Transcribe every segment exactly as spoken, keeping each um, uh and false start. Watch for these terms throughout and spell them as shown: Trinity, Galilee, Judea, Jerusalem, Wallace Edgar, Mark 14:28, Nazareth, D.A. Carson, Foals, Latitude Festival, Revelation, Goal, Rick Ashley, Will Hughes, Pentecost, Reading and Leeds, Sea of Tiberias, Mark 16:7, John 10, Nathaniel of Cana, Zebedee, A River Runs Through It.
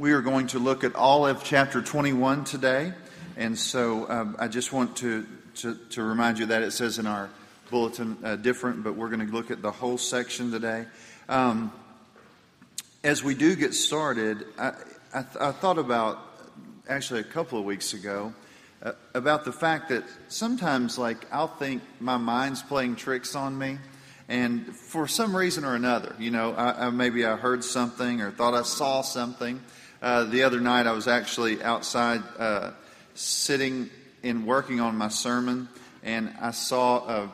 We are going to look at all of chapter twenty-one today, and so um, I just want to, to, to remind you that it says in our bulletin uh, different, but we're going to look at the whole section today. Um, as we do get started, I, I, th- I thought about, actually a couple of weeks ago, uh, about the fact that sometimes, like, I'll think my mind's playing tricks on me. And for some reason or another, you know, I, I, maybe I heard something or thought I saw something. Uh, the other night I was actually outside uh, sitting and working on my sermon, and I saw, a,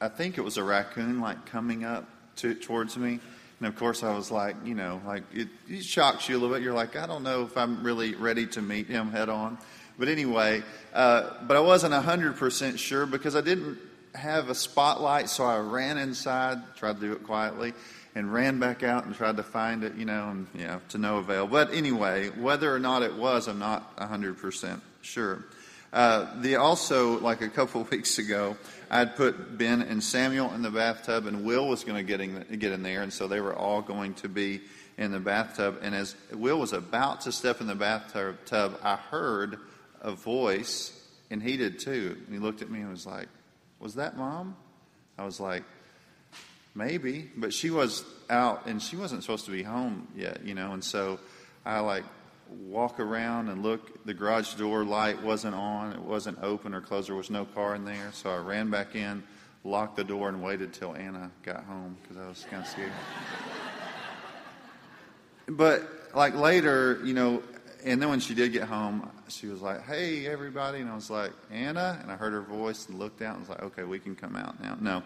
I think it was a raccoon, like, coming up to, towards me. And, of course, I was like, you know, like, it, it shocks you a little bit. You're like, I don't know if I'm really ready to meet him head on. But anyway, uh, but I wasn't one hundred percent sure because I didn't have a spotlight, so I ran inside, tried to do it quietly, and ran back out and tried to find it, you know, and yeah, to no avail. But anyway, whether or not it was, I'm not one hundred percent sure. Uh, the also, like a couple of weeks ago, I'd put Ben and Samuel in the bathtub, and Will was going to get in, get in there, and so they were all going to be in the bathtub. And as Will was about to step in the bathtub, I heard a voice, and he did too. And he looked at me and was like, "Was that Mom?" I was like, maybe, but she was out and she wasn't supposed to be home yet, you know. And so I like walk around and look. The garage door light wasn't on. It wasn't open or closed. There was no car in there. So I ran back in, locked the door, and waited till Anna got home because I was kind of scared. But like later, you know, and then when she did get home, she was like, "Hey, everybody." And I was like, "Anna?" And I heard her voice and looked out and was like, "Okay, we can come out now." No,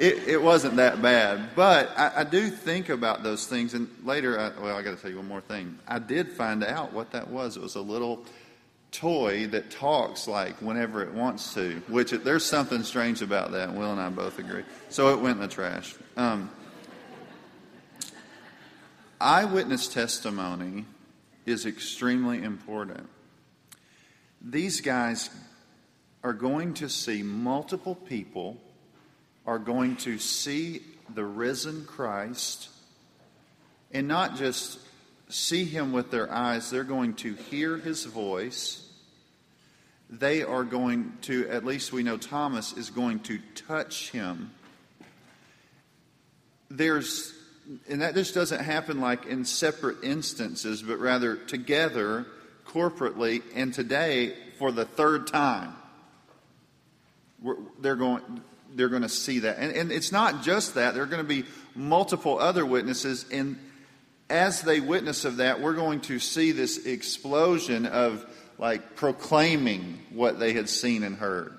it, it wasn't that bad. But I, I do think about those things. And later, I, well, I got to tell you one more thing. I did find out what that was. It was a little toy that talks like whenever it wants to, which it, there's something strange about that. Will and I both agree. So it went in the trash. Um, eyewitness testimony is extremely important. These guys are going to see multiple people, are going to see the risen Christ, and not just see him with their eyes, they're going to hear his voice. They are going to, at least we know Thomas is going to touch him. There's And that just doesn't happen like in separate instances, but rather together, corporately, and today for the third time. We're, they're going, they're going to see that, and, and it's not just that. There are going to be multiple other witnesses, and as they witness of that, we're going to see this explosion of like proclaiming what they had seen and heard.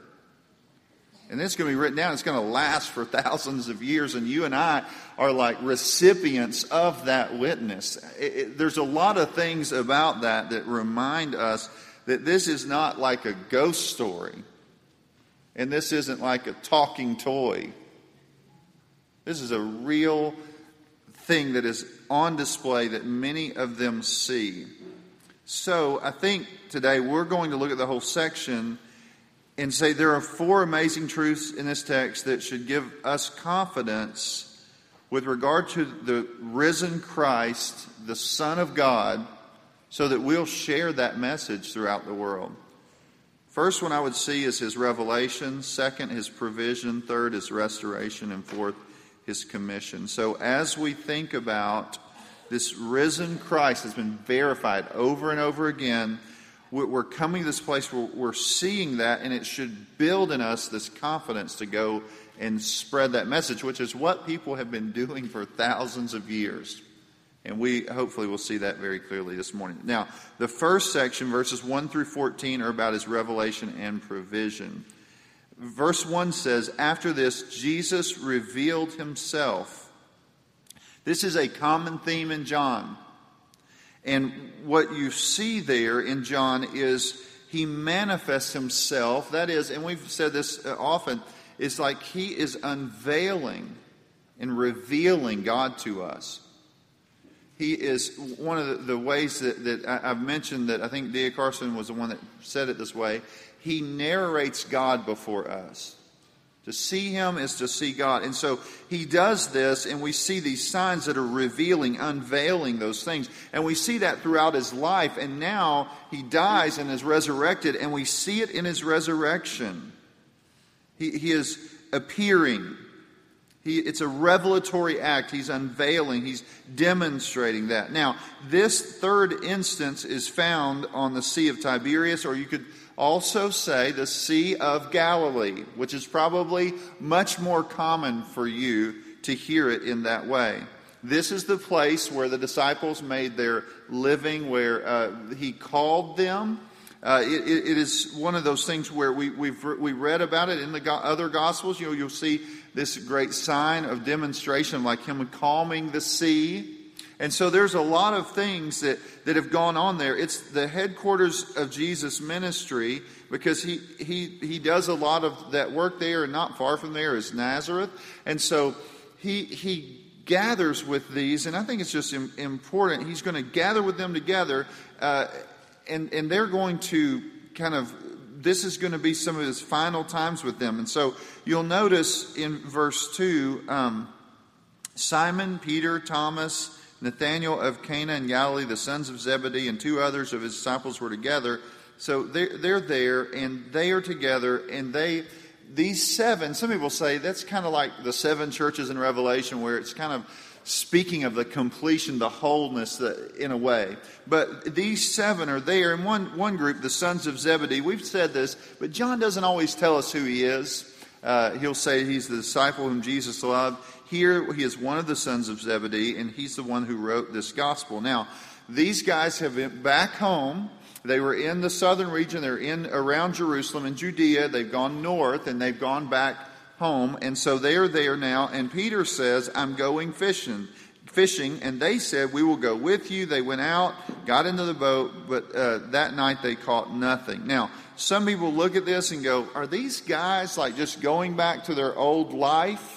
And it's going to be written down. It's going to last for thousands of years. And you and I are like recipients of that witness. It, it, there's a lot of things about that that remind us that this is not like a ghost story. And this isn't like a talking toy. This is a real thing that is on display that many of them see. So I think today we're going to look at the whole section and say there are four amazing truths in this text that should give us confidence with regard to the risen Christ, the Son of God, so that we'll share that message throughout the world. First one I would see is his revelation. Second, his provision. Third, his restoration. And fourth, his commission. So as we think about this risen Christ that's been verified over and over again, we're coming to this place where we're seeing that, and it should build in us this confidence to go and spread that message, which is what people have been doing for thousands of years. And we hopefully will see that very clearly this morning. Now, the first section, verses one through fourteen, are about his revelation and provision. Verse one says, "After this, Jesus revealed himself." This is a common theme in John. And what you see there in John is he manifests himself. That is, and we've said this often, it's like he is unveiling and revealing God to us. He is one of the, the ways that, that I, I've mentioned that I think D A Carson was the one that said it this way. He narrates God before us. To see him is to see God. And so he does this, and we see these signs that are revealing, unveiling those things. And we see that throughout his life. And now he dies and is resurrected, and we see it in his resurrection. He, he is appearing. He, it's a revelatory act. He's unveiling. He's demonstrating that. Now, this third instance is found on the Sea of Tiberias, or you could also say the Sea of Galilee, which is probably much more common for you to hear it in that way. This is the place where the disciples made their living, where uh, he called them. Uh, it, it is one of those things where we we've, we read about it in the go- other Gospels. You know, you'll see this great sign of demonstration, like him calming the sea. And so there's a lot of things that, that have gone on there. It's the headquarters of Jesus' ministry, because he, he, he does a lot of that work there, and not far from there is Nazareth. And so he he gathers with these, and I think it's just im- important. He's going to gather with them together, uh, and, and they're going to kind of, this is going to be some of his final times with them. And so you'll notice in verse two, um, Simon, Peter, Thomas, Nathaniel of Cana in Galilee, the sons of Zebedee, and two others of his disciples were together. So they're, they're there, and they are together, and they, these seven, some people say that's kind of like the seven churches in Revelation, where it's kind of speaking of the completion, the wholeness, the, in a way. But these seven are there. In one, one group, the sons of Zebedee, we've said this, but John doesn't always tell us who he is. Uh, he'll say he's the disciple whom Jesus loved. Here he is one of the sons of Zebedee, and he's the one who wrote this gospel. Now, these guys have been back home. They were in the southern region. They're in around Jerusalem and Judea. They've gone north, and they've gone back home. And so they are there now. And Peter says, I'm going fishing. Fishing, and they said, we will go with you. They went out, got into the boat, but uh, that night they caught nothing. Now, some people look at this and go, are these guys like just going back to their old life?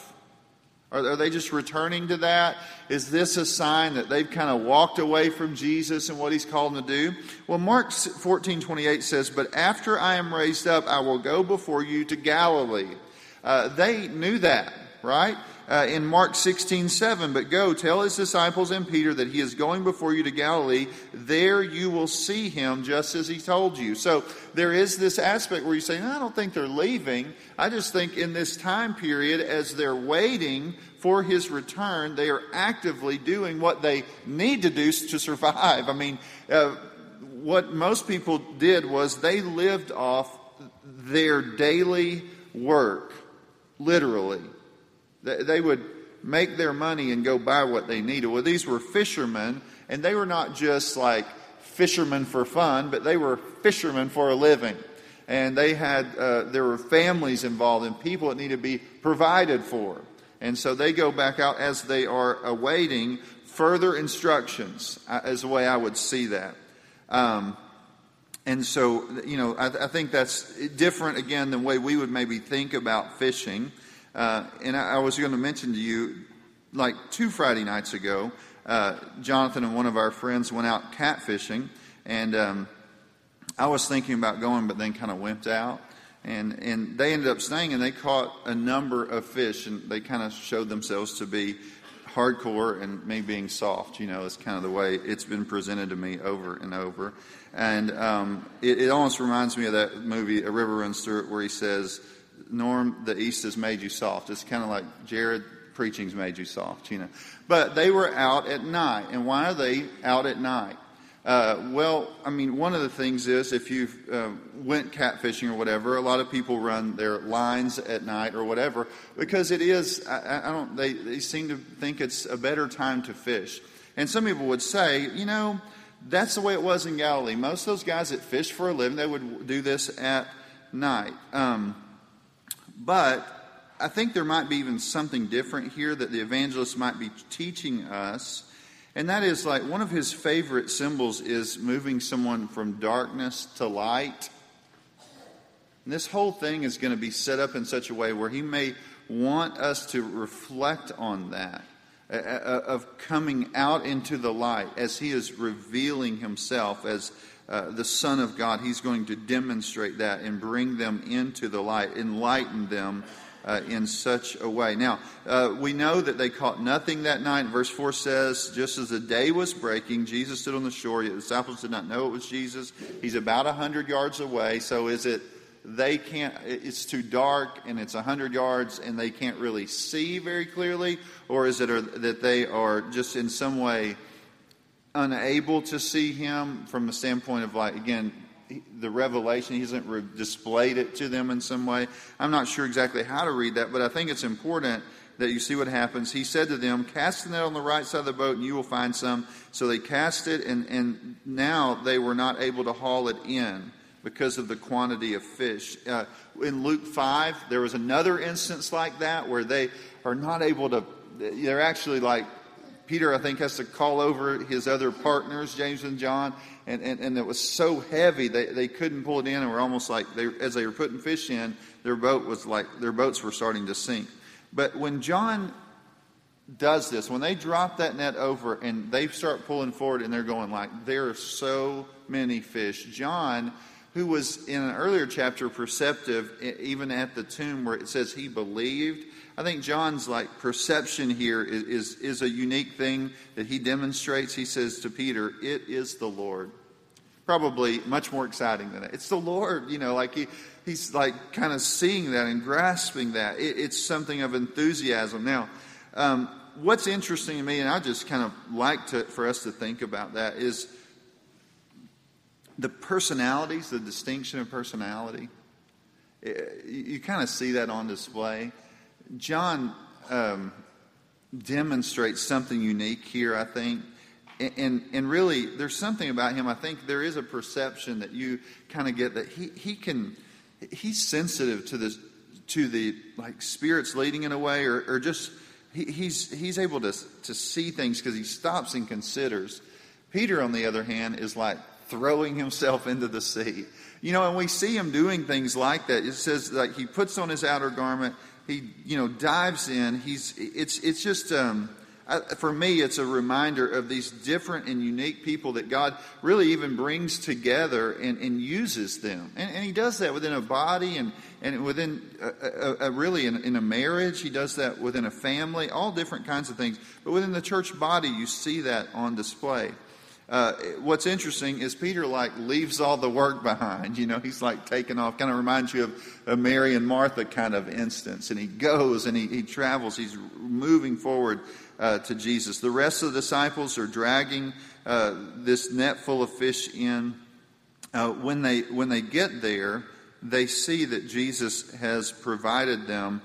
Are, are they just returning to that? Is this a sign that they've kind of walked away from Jesus and what he's called them to do? Well, Mark fourteen twenty-eight says, but after I am raised up, I will go before you to Galilee. Uh, they knew that, right? Uh, in Mark sixteen seven, but go, tell his disciples and Peter that he is going before you to Galilee. There you will see him just as he told you. So there is this aspect where you say, no, I don't think they're leaving. I just think in this time period, as they're waiting for his return, they are actively doing what they need to do to survive. I mean, uh, what most people did was they lived off their daily work, literally. They would make their money and go buy what they needed. Well, these were fishermen, and they were not just like fishermen for fun, but they were fishermen for a living. And they had, uh, there were families involved and people that needed to be provided for. And so they go back out as they are awaiting further instructions, as the way I would see that. Um, and so, you know, I, I think that's different, again, than the way we would maybe think about fishing. Uh, and I, I was going to mention to you, like two Friday nights ago, uh, Jonathan and one of our friends went out catfishing, and um, I was thinking about going, but then kind of wimped out, and, and they ended up staying, and they caught a number of fish, and they kind of showed themselves to be hardcore, and me being soft, you know, is kind of the way it's been presented to me over and over, and um, it, it almost reminds me of that movie, A River Runs Through It, where he says, Norm, the East has made you soft. It's kind of like Jared preaching's made you soft, you know. But they were out at night. And why are they out at night? Uh, well, I mean, one of the things is if you uh, went catfishing or whatever, a lot of people run their lines at night or whatever, because it is, I, I don't, they, they seem to think it's a better time to fish. And some people would say, you know, that's the way it was in Galilee. Most of those guys that fished for a living, they would do this at night. Um, But I think there might be even something different here that the evangelist might be teaching us. And that is, like, one of his favorite symbols is moving someone from darkness to light. And this whole thing is going to be set up in such a way where he may want us to reflect on that, of coming out into the light as he is revealing himself as Uh, the Son of God. He's going to demonstrate that and bring them into the light, enlighten them uh, in such a way. Now, uh, we know that they caught nothing that night. Verse four says, just as the day was breaking, Jesus stood on the shore. Yet the disciples did not know it was Jesus. He's about one hundred yards away. So is it they can't, it's too dark and it's one hundred yards and they can't really see very clearly? Or is it or, that they are just in some way unable to see him from the standpoint of, like, again, the revelation, he hasn't re- displayed it to them in some way? I'm not sure exactly how to read that, but I think it's important that you see what happens. He said to them, cast the net on the right side of the boat and you will find some. So they cast it, and, and now they were not able to haul it in because of the quantity of fish. Uh, in Luke five, there was another instance like that where they are not able to, they're actually like, Peter, I think, has to call over his other partners, James and John, and, and, and it was so heavy they, they couldn't pull it in, and were almost like, they, as they were putting fish in, their boat was like, their boats were starting to sink. But when John does this, when they drop that net over and they start pulling forward and they're going like, there are so many fish. John, who was in an earlier chapter perceptive, even at the tomb where it says he believed, I think John's like perception here is, is, is a unique thing that he demonstrates. He says to Peter, it is the Lord. Probably much more exciting than that. It's the Lord, you know, like he, he's like kind of seeing that and grasping that. It, it's something of enthusiasm. Now, um, what's interesting to me, and I just kind of like to, for us to think about that, is the personalities, the distinction of personality. It, you kind of see that on display. John um, demonstrates something unique here, I think. And, and and really, there's something about him. I think there is a perception that you kind of get that he, he can, he's sensitive to this, to the like spirits leading in a way, or, or just he, he's he's able to to see things because he stops and considers. Peter, on the other hand, is like throwing himself into the sea, you know. And we see him doing things like that. It says like he puts on his outer garment. He, you know, dives in. He's, it's, it's just, um, I, for me, it's a reminder of these different and unique people that God really even brings together and, and uses them. And, and he does that within a body and, and within a, a, a really in, in a marriage. He does that within a family, all different kinds of things. But within the church body, you see that on display. Uh, what's interesting is Peter like leaves all the work behind. You know, he's like taking off. Kind of reminds you of a Mary and Martha kind of instance. And he goes and he, he travels. He's moving forward uh, to Jesus. The rest of the disciples are dragging uh, this net full of fish in. Uh, when they when they get there, they see that Jesus has provided them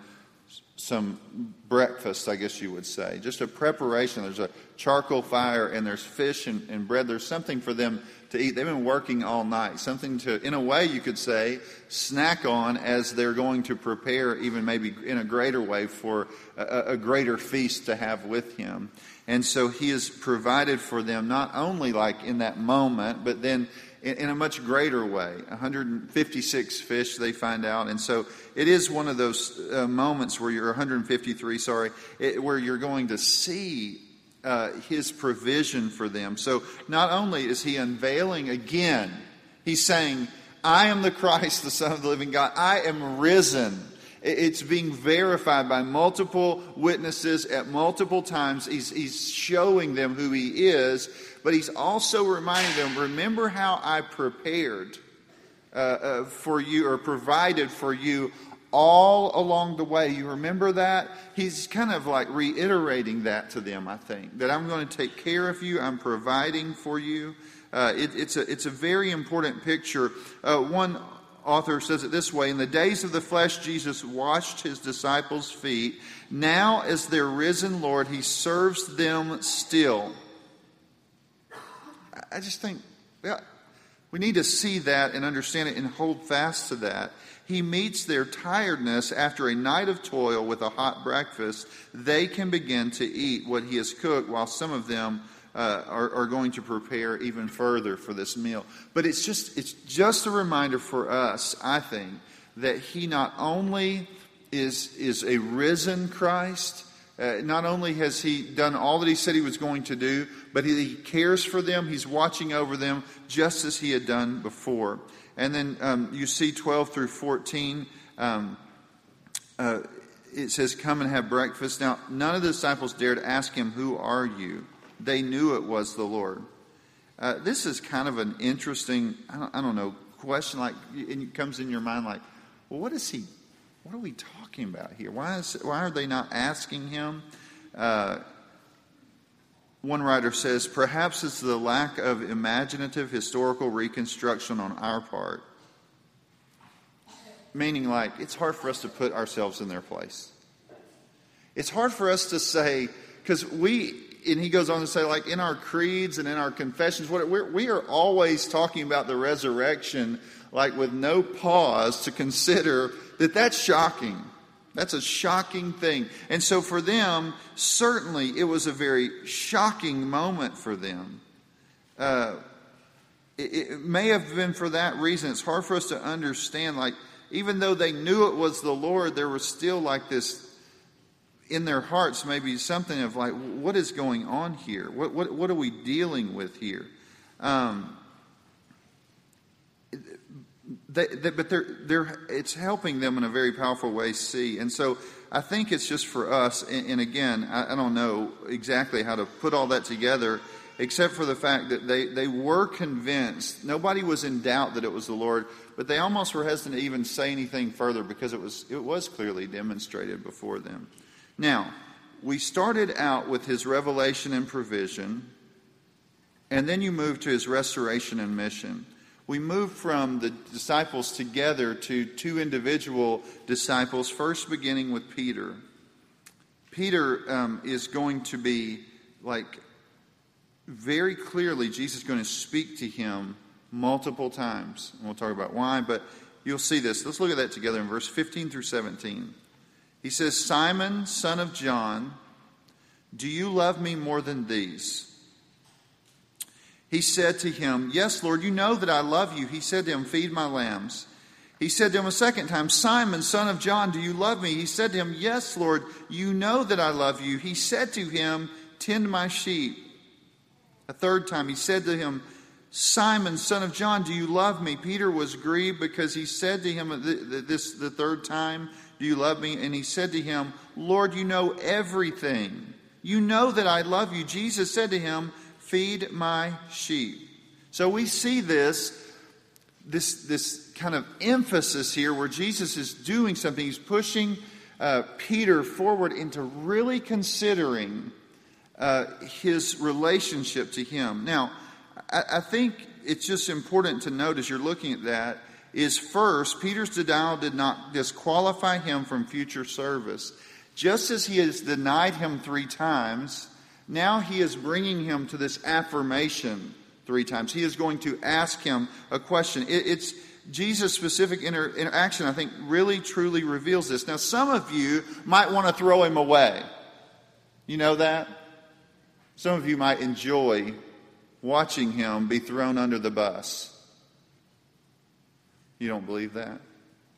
some breakfast, I guess you would say. Just a preparation. There's a charcoal fire and there's fish and, and bread. There's something for them to eat. They've been working all night. Something to, in a way you could say, snack on as they're going to prepare even maybe in a greater way for a, a greater feast to have with him. And so he has provided for them not only like in that moment, but then in a much greater way. one hundred fifty-six fish, they find out. And so it is one of those uh, moments where you're one hundred fifty-three, sorry, it, where you're going to see uh, his provision for them. So not only is he unveiling again, he's saying, I am the Christ, the Son of the living God. I am risen. It's being verified by multiple witnesses at multiple times. He's, he's showing them who he is, but he's also reminding them, remember how I prepared uh, uh, for you or provided for you all along the way. You remember that? He's kind of like reiterating that to them, I think, that I'm going to take care of you. I'm providing for you. Uh, it, it's a, it's a very important picture. Uh, one author says it this way: in the days of the flesh, Jesus washed his disciples' feet. Now, as their risen Lord, he serves them still. I just think yeah, we need to see that and understand it and hold fast to that. He meets their tiredness after a night of toil with a hot breakfast. They can begin to eat what he has cooked, while some of them Uh, are, are going to prepare even further for this meal. But it's just it's just a reminder for us, I think, that he not only is is a risen Christ, uh, not only has he done all that he said he was going to do, but he, he cares for them. He's watching over them just as he had done before. And then um, you see twelve through fourteen. Um, uh, it says, come and have breakfast. Now, none of the disciples dared ask him, who are you? They knew it was the Lord. Uh, this is kind of an interesting, I don't, I don't know, question. Like, it comes in your mind like, well, what is he, what are we talking about here? Why is, why are they not asking him? Uh, one writer says, perhaps it's the lack of imaginative historical reconstruction on our part. Meaning, like, it's hard for us to put ourselves in their place. It's hard for us to say, because we, and he goes on to say, like, in our creeds and in our confessions, what we're, we are always talking about the resurrection, like, with no pause to consider that that's shocking. That's a shocking thing. And so for them, certainly it was a very shocking moment for them. Uh, it, it may have been for that reason. It's hard for us to understand, like, even though they knew it was the Lord, there was still like this in their hearts, maybe something of like, what is going on here? What what what are we dealing with here? Um, they, they, but they're they're it's helping them in a very powerful way see. And so I think it's just for us. And, and again, I, I don't know exactly how to put all that together, except for the fact that they, they were convinced. Nobody was in doubt that it was the Lord, but they almost were hesitant to even say anything further because it was it was clearly demonstrated before them. Now, we started out with his revelation and provision, and then you move to his restoration and mission. We move from the disciples together to two individual disciples, first beginning with Peter. Peter um, is going to be like... very clearly, Jesus is going to speak to him multiple times. And we'll talk about why, but you'll see this. Let's look at that together in verse fifteen through seventeen. He says, Simon, son of John, do you love me more than these? He said to him, yes, Lord, you know that I love you. He said to him, feed my lambs. He said to him a second time, Simon, son of John, do you love me? He said to him, yes, Lord, you know that I love you. He said to him, tend my sheep. A third time he said to him, Simon, son of John, do you love me? Peter was grieved because he said to him this the third time, do you love me? And he said to him, Lord, you know everything. You know that I love you. Jesus said to him, feed my sheep. So we see this, this, this kind of emphasis here where Jesus is doing something. He's pushing uh, Peter forward into really considering Uh, his relationship to him. Now, I, I think it's just important to note as you're looking at that is first, Peter's denial did not disqualify him from future service. Just as he has denied him three times, now he is bringing him to this affirmation three times. He is going to ask him a question. It, it's Jesus' specific inter, interaction, I think, really truly reveals this. Now, some of you might want to throw him away. You know that? Some of you might enjoy watching him be thrown under the bus. You don't believe that?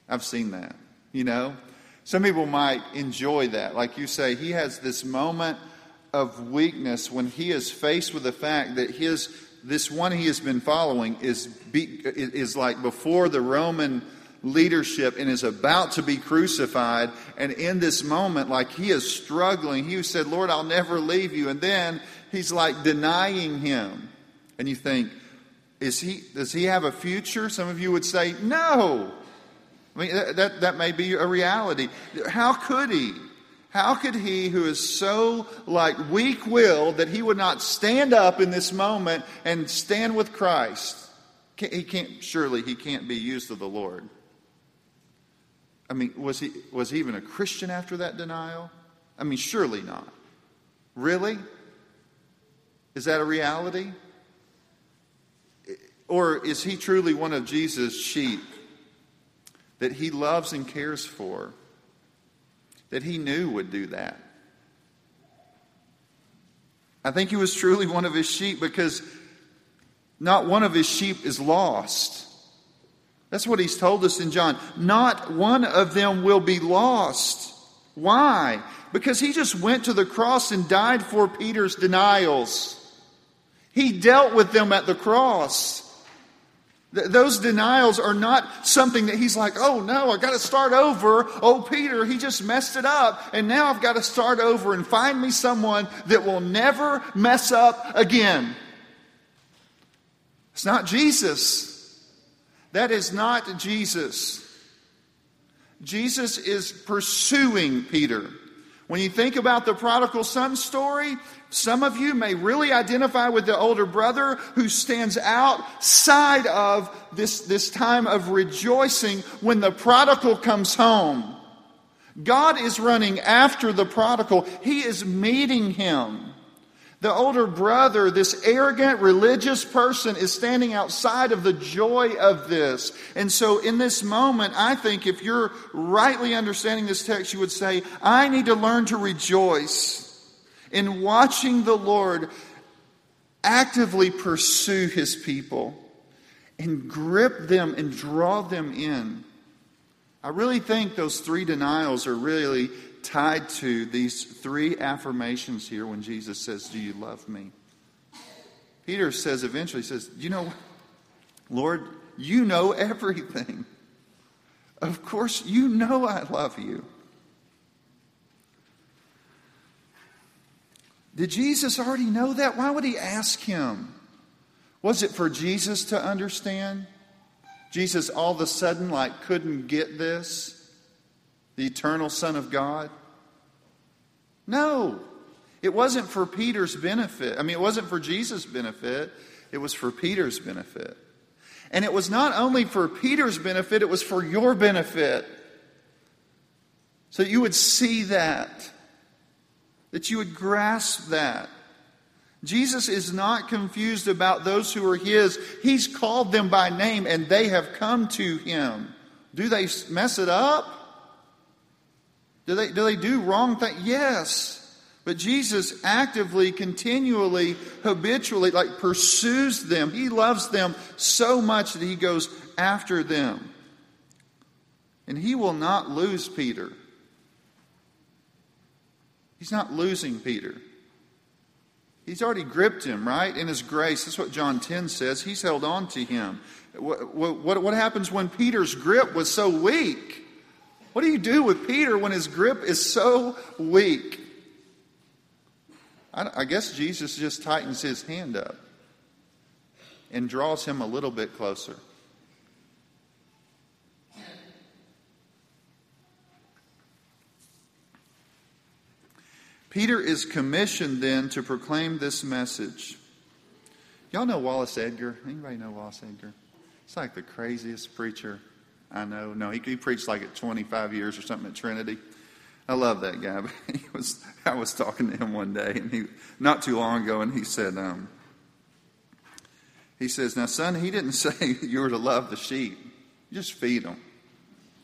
I've seen that, you know? Some people might enjoy that. Like you say, he has this moment of weakness when he is faced with the fact that his this one he has been following is be, is like before the Roman leadership and is about to be crucified, and in this moment, like, he is struggling. He said, Lord, I'll never leave you, and then he's like denying him, and you think, is he does he have a future? Some of you would say no. I mean, that that, that may be a reality. How could he how could he who is so like weak-willed that he would not stand up in this moment and stand with Christ? He can't surely he can't be used of the Lord. I mean, was he was he even a Christian after that denial? I mean, surely not. Really? Is that a reality? Or is he truly one of Jesus' sheep that he loves and cares for, that he knew would do that? I think he was truly one of his sheep because not one of his sheep is lost. That's what he's told us in John. Not one of them will be lost. Why? Because he just went to the cross and died for Peter's denials. He dealt with them at the cross. Th- those denials are not something that he's like, oh no, I got to start over. Oh, Peter, he just messed it up. And now I've got to start over and find me someone that will never mess up again. It's not Jesus. That is not Jesus. Jesus is pursuing Peter. When you think about the prodigal son story, some of you may really identify with the older brother who stands outside of this, this time of rejoicing when the prodigal comes home. God is running after the prodigal. He is meeting him. The older brother, this arrogant, religious person, is standing outside of the joy of this. And so in this moment, I think if you're rightly understanding this text, you would say, I need to learn to rejoice in watching the Lord actively pursue his people and grip them and draw them in. I really think those three denials are really tied to these three affirmations here when Jesus says, do you love me? Peter says eventually, says, you know, Lord, you know everything. Of course, you know I love you. Did Jesus already know that? Why would he ask him? Was it for Jesus to understand? Jesus all of a sudden like couldn't get this? The eternal Son of God? No. It wasn't for Peter's benefit. I mean, it wasn't for Jesus' benefit. It was for Peter's benefit. And it was not only for Peter's benefit, it was for your benefit. So you would see that. That you would grasp that. Jesus is not confused about those who are his. He's called them by name and they have come to him. Do they mess it up? Do they, do they do wrong things? Yes. But Jesus actively, continually, habitually, like pursues them. He loves them so much that he goes after them. And he will not lose Peter. He's not losing Peter. He's already gripped him, right? In his grace. That's what John ten says. He's held on to him. What, what, what happens when Peter's grip was so weak? What do you do with Peter when his grip is so weak? I, I guess Jesus just tightens his hand up and draws him a little bit closer. Peter is commissioned then to proclaim this message. Y'all know Wallace Edgar? Anybody know Wallace Edgar? It's like the craziest preacher I know. No, he, he preached like at twenty-five years or something at Trinity. I love that guy. But he was, I was talking to him one day, and he not too long ago, and he said, um, he says, now, son, he didn't say you were to love the sheep. You just feed them.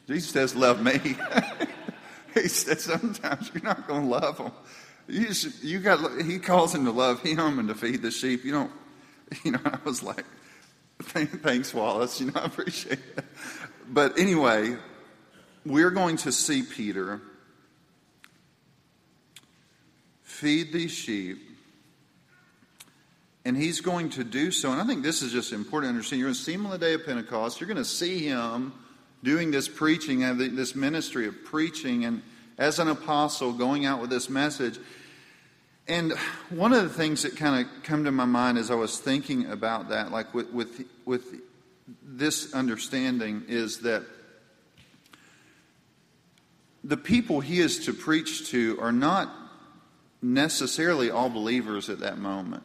Jesus says, love me. He said, sometimes you're not going to love them. You just, you got. He calls him to love him and to feed the sheep. You don't, you know, I was like, thanks, Wallace. You know, I appreciate it. But anyway, we're going to see Peter feed these sheep. And he's going to do so. And I think this is just important to understand. You're going to see him on the day of Pentecost. You're going to see him doing this preaching, this ministry of preaching, and as an apostle going out with this message. And one of the things that kind of come to my mind as I was thinking about that, like with with with this understanding, is that the people he is to preach to are not necessarily all believers at that moment.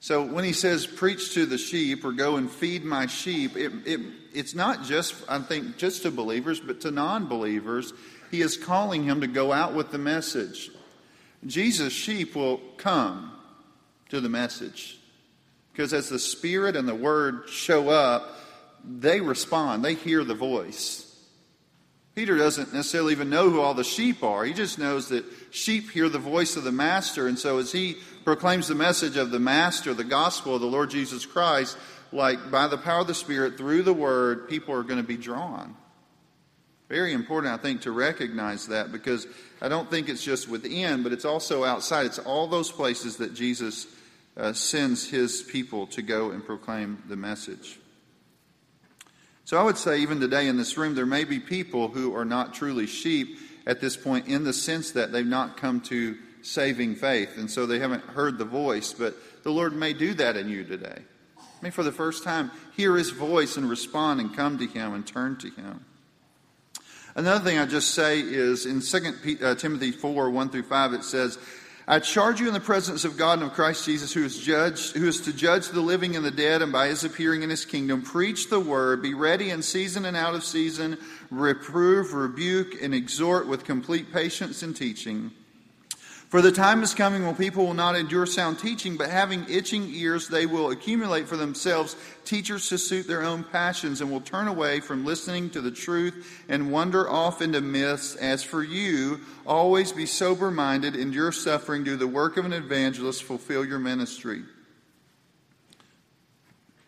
So when he says, preach to the sheep or go and feed my sheep, it, it, it's not just, I think, just to believers, but to non-believers. He is calling him to go out with the message. Jesus' sheep will come to the message. Because as the Spirit and the Word show up, they respond. They hear the voice. Peter doesn't necessarily even know who all the sheep are. He just knows that sheep hear the voice of the Master. And so as he proclaims the message of the Master, the gospel of the Lord Jesus Christ, like by the power of the Spirit, through the Word, people are going to be drawn. Very important, I think, to recognize that, because I don't think it's just within, but it's also outside. It's all those places that Jesus uh, sends his people to go and proclaim the message. So I would say even today in this room, there may be people who are not truly sheep at this point in the sense that they've not come to saving faith. And so they haven't heard the voice, but the Lord may do that in you today. I mean, for the first time, hear his voice and respond and come to him and turn to him. Another thing I just say is in Second Timothy four, one through five, it says, I charge you in the presence of God and of Christ Jesus, who is judge, who is to judge the living and the dead, and by his appearing in his kingdom, preach the word, be ready in season and out of season, reprove, rebuke, and exhort with complete patience and teaching. For the time is coming when people will not endure sound teaching, but having itching ears, they will accumulate for themselves teachers to suit their own passions, and will turn away from listening to the truth and wander off into myths. As for you, always be sober-minded, endure suffering, do the work of an evangelist, fulfill your ministry.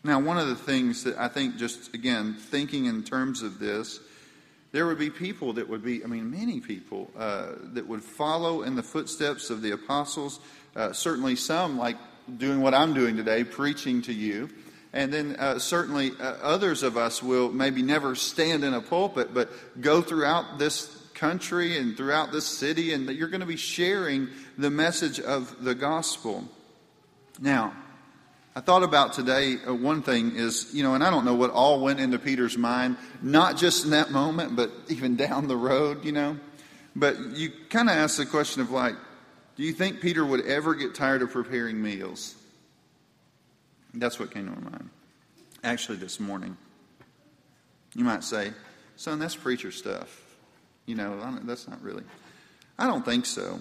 Now, one of the things that I think, just again, thinking in terms of this, there would be people that would be, I mean, many people uh, that would follow in the footsteps of the apostles. Uh, certainly some, like doing what I'm doing today, preaching to you. And then uh, certainly uh, others of us will maybe never stand in a pulpit, but go throughout this country and throughout this city, and you're going to be sharing the message of the gospel. Now, I thought about today, uh, one thing is, you know, and I don't know what all went into Peter's mind, not just in that moment, but even down the road, you know. But you kind of ask the question of like, do you think Peter would ever get tired of preparing meals? That's what came to my mind. Actually, this morning, you might say, son, that's preacher stuff. You know, that's not really. I don't think so.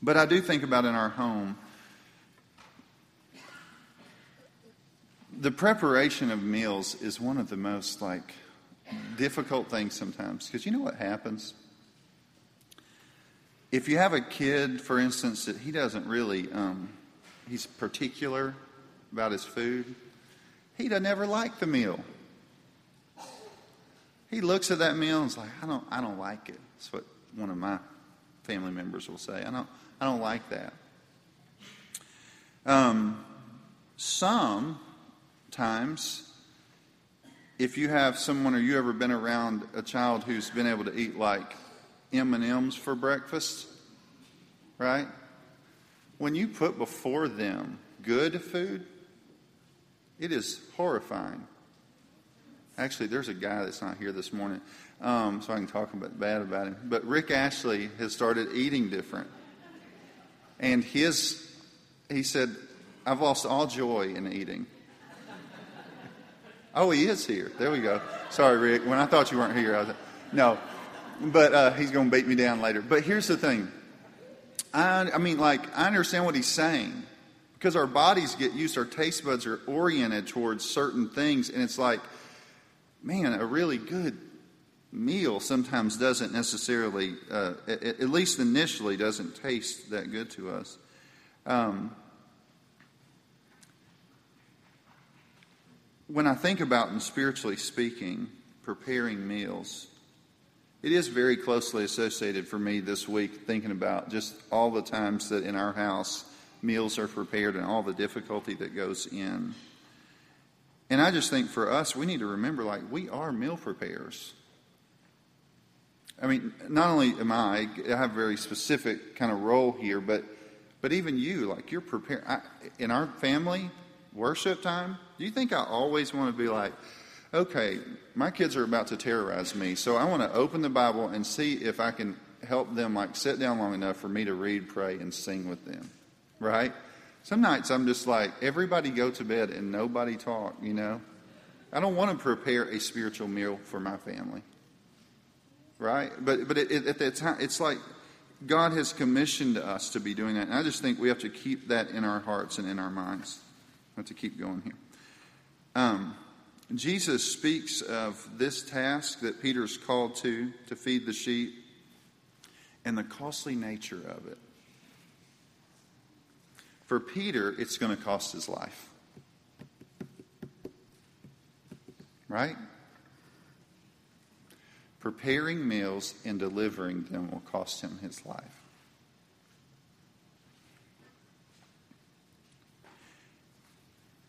But I do think about in our home, the preparation of meals is one of the most like difficult things sometimes, because you know what happens? If you have a kid, for instance, that he doesn't really, um, he's particular about his food, he doesn't ever like the meal. He looks at that meal and is like, I don't, I don't like it. That's what one of my family members will say. I don't, I don't like that. Um, some. Times, if you have someone or you ever been around a child who's been able to eat like M and M's for breakfast, right? When you put before them good food, it is horrifying. Actually, there's a guy that's not here this morning, um, so I can talk about, bad about him. But Rick Ashley has started eating different. And his, he said, I've lost all joy in eating. Oh, he is here. There we go. Sorry, Rick. When I thought you weren't here, I was like, no. But uh, he's going to beat me down later. But here's the thing. I, I mean, like, I understand what he's saying. Because our bodies get used, our taste buds are oriented towards certain things. And it's like, man, a really good meal sometimes doesn't necessarily, uh, at, at least initially, doesn't taste that good to us. Um When I think about, and spiritually speaking, preparing meals, it is very closely associated for me this week, thinking about just all the times that in our house meals are prepared and all the difficulty that goes in. And I just think for us, we need to remember, like, we are meal preparers. I mean, not only am I, I have a very specific kind of role here, but but even you, like, you're preparing. In our family, worship time, do you think I always want to be like, okay, my kids are about to terrorize me, so I want to open the Bible and see if I can help them, like, sit down long enough for me to read, pray, and sing with them, right? Some nights I'm just like, everybody go to bed and nobody talk, you know? I don't want to prepare a spiritual meal for my family, right? But but it, it, at that time, it's like God has commissioned us to be doing that, and I just think we have to keep that in our hearts and in our minds. I have to keep going here. Um, Jesus speaks of this task that Peter's called to, to feed the sheep, and the costly nature of it. For Peter, it's going to cost his life. Right? Preparing meals and delivering them will cost him his life.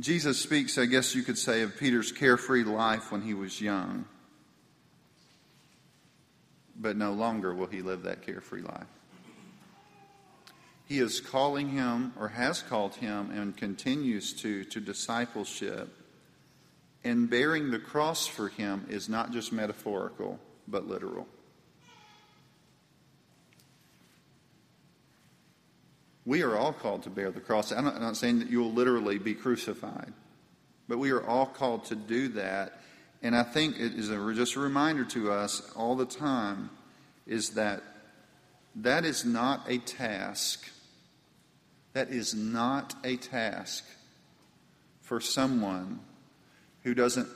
Jesus speaks, I guess you could say, of Peter's carefree life when he was young. But no longer will he live that carefree life. He is calling him, or has called him, and continues to, to discipleship. And bearing the cross for him is not just metaphorical, but literal. We are all called to bear the cross. I'm not, I'm not saying that you will literally be crucified, but we are all called to do that. And I think it is a, just a reminder to us all the time is that that is not a task. That is not a task for someone who doesn't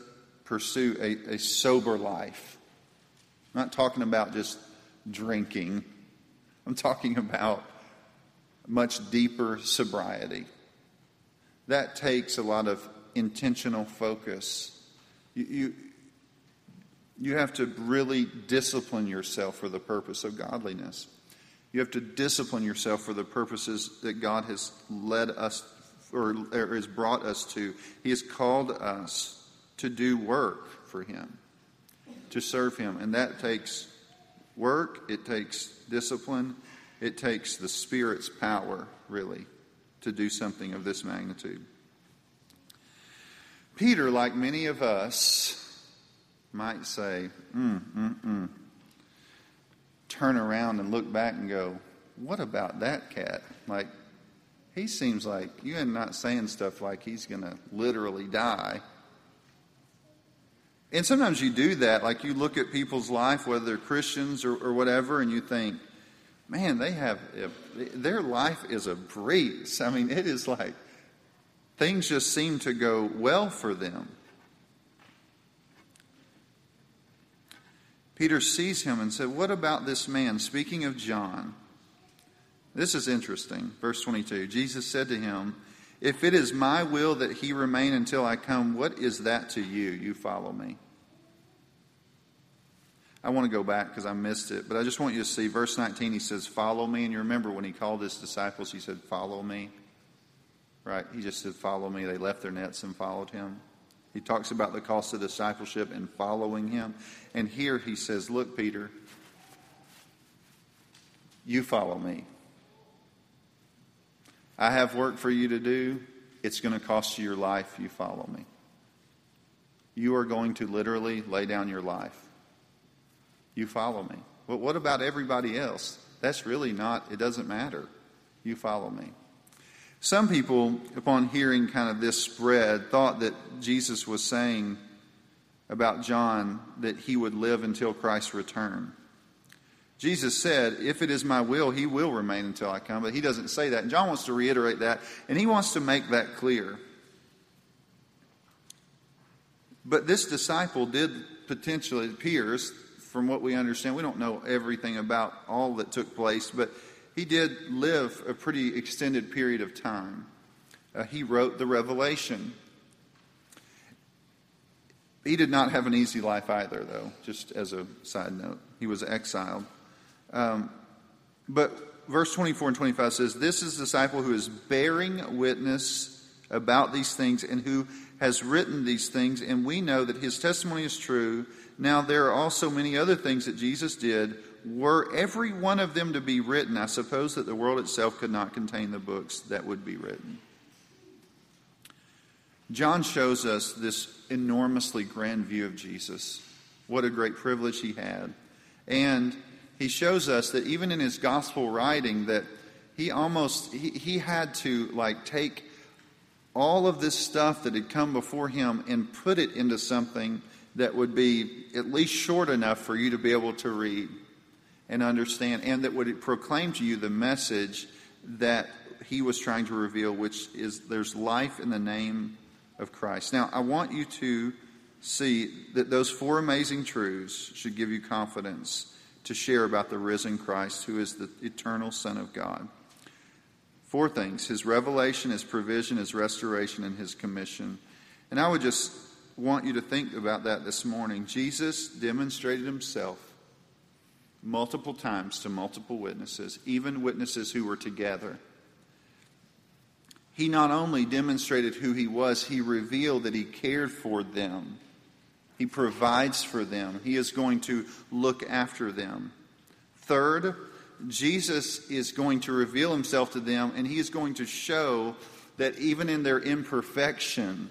pursue a, a sober life. I'm not talking about just drinking. I'm talking about much deeper sobriety. That takes a lot of intentional focus. You, you, you have to really discipline yourself for the purpose of godliness. You have to discipline yourself for the purposes that God has led us, or, or has brought us to. He has called us to do work for Him, to serve Him. And that takes work, it takes discipline, it takes the Spirit's power, really, to do something of this magnitude. Peter, like many of us, might say, mm, mm, mm, turn around and look back and go, what about that cat? Like, he seems like, you ain't not saying stuff like he's going to literally die. And sometimes you do that, like you look at people's life, whether they're Christians or, or whatever, and you think, man, they have their life is a breeze. I mean, it is like things just seem to go well for them. Peter sees him and said, "What about this man?" Speaking of John, this is interesting. Verse twenty-two, Jesus said to him, "If it is my will that he remain until I come, what is that to you? You follow me." I want to go back because I missed it, but I just want you to see verse nineteen. He says, "Follow me." And you remember when he called his disciples, he said, "Follow me." Right? He just said, "Follow me." They left their nets and followed him. He talks about the cost of discipleship and following him. And here he says, "Look, Peter, you follow me. I have work for you to do. It's going to cost you your life. You follow me. You are going to literally lay down your life. You follow me." But what about everybody else? That's really not, it doesn't matter. You follow me. Some people, upon hearing kind of this spread, thought that Jesus was saying about John that he would live until Christ's return. Jesus said, "If it is my will, he will remain until I come." But he doesn't say that. And John wants to reiterate that. And he wants to make that clear. But this disciple did potentially, it appears, from what we understand, we don't know everything about all that took place, but he did live a pretty extended period of time. Uh, he wrote the Revelation. He did not have an easy life either, though, just as a side note. He was exiled. Um, but verse twenty-four and twenty-five says, "This is the disciple who is bearing witness about these things and who has written these things, and we know that his testimony is true. Now there are also many other things that Jesus did. Were every one of them to be written, I suppose that the world itself could not contain the books that would be written." John shows us this enormously grand view of Jesus. What a great privilege he had. And he shows us that even in his gospel writing that he almost, he, he had to like take all of this stuff that had come before him and put it into something that would be at least short enough for you to be able to read and understand, and that would proclaim to you the message that he was trying to reveal, which is there's life in the name of Christ. Now, I want you to See that those four amazing truths should give you confidence to share about the risen Christ, who is the eternal Son of God. Four things: his revelation, his provision, his restoration, and his commission. And I would just want you to think about that this morning. Jesus demonstrated himself multiple times to multiple witnesses, even witnesses who were together. He not only demonstrated who he was, he revealed that he cared for them. He provides for them. He is going to look after them. Third, Jesus is going to reveal himself to them, and he is going to show that even in their imperfection,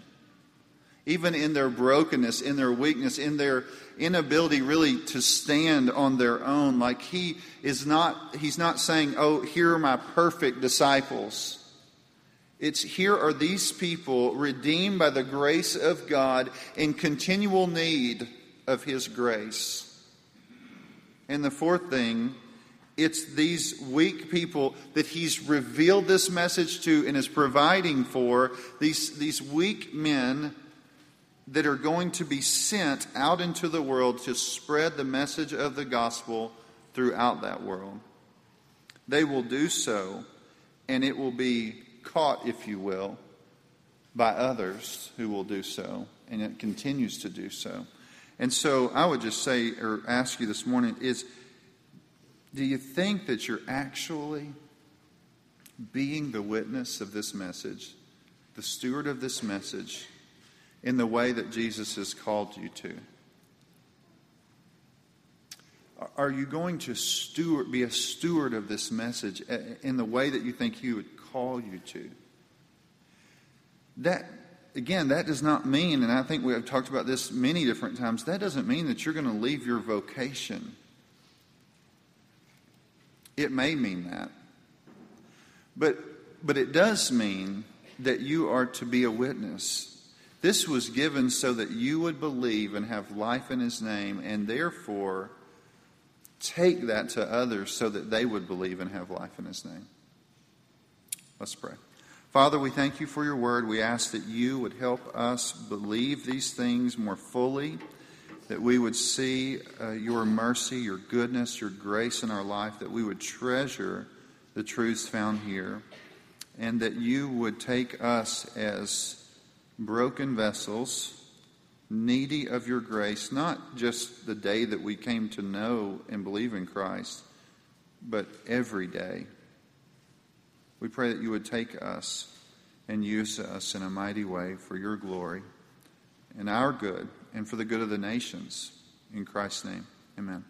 even in their brokenness, in their weakness, in their inability really to stand on their own, like he is not, he's not saying, oh, here are my perfect disciples. It's here are these people redeemed by the grace of God in continual need of his grace. And the fourth thing, it's these weak people that he's revealed this message to and is providing for, these, these weak men that are going to be sent out into the world to spread the message of the gospel throughout that world. They will do so, and it will be caught, if you will, by others who will do so, and it continues to do so. And so I would just say or ask you this morning is, do you think that you're actually being the witness of this message, the steward of this message, in the way that Jesus has called you to? Are you going to steward, be a steward of this message in the way that you think he would call you to? That, again, that does not mean, and I think we have talked about this many different times, that doesn't mean that you're going to leave your vocation. It may mean that. But, but it does mean that you are to be a witness. This was given so that you would believe and have life in his name, and therefore take that to others so that they would believe and have life in his name. Let's pray. Father, we thank you for your word. We ask that you would help us believe these things more fully, that we would see uh, your mercy, your goodness, your grace in our life, that we would treasure the truths found here, and that you would take us as broken vessels, needy of your grace, not just the day that we came to know and believe in Christ, but every day. We pray that you would take us and use us in a mighty way for your glory and our good, and for the good of the nations. In Christ's name, amen.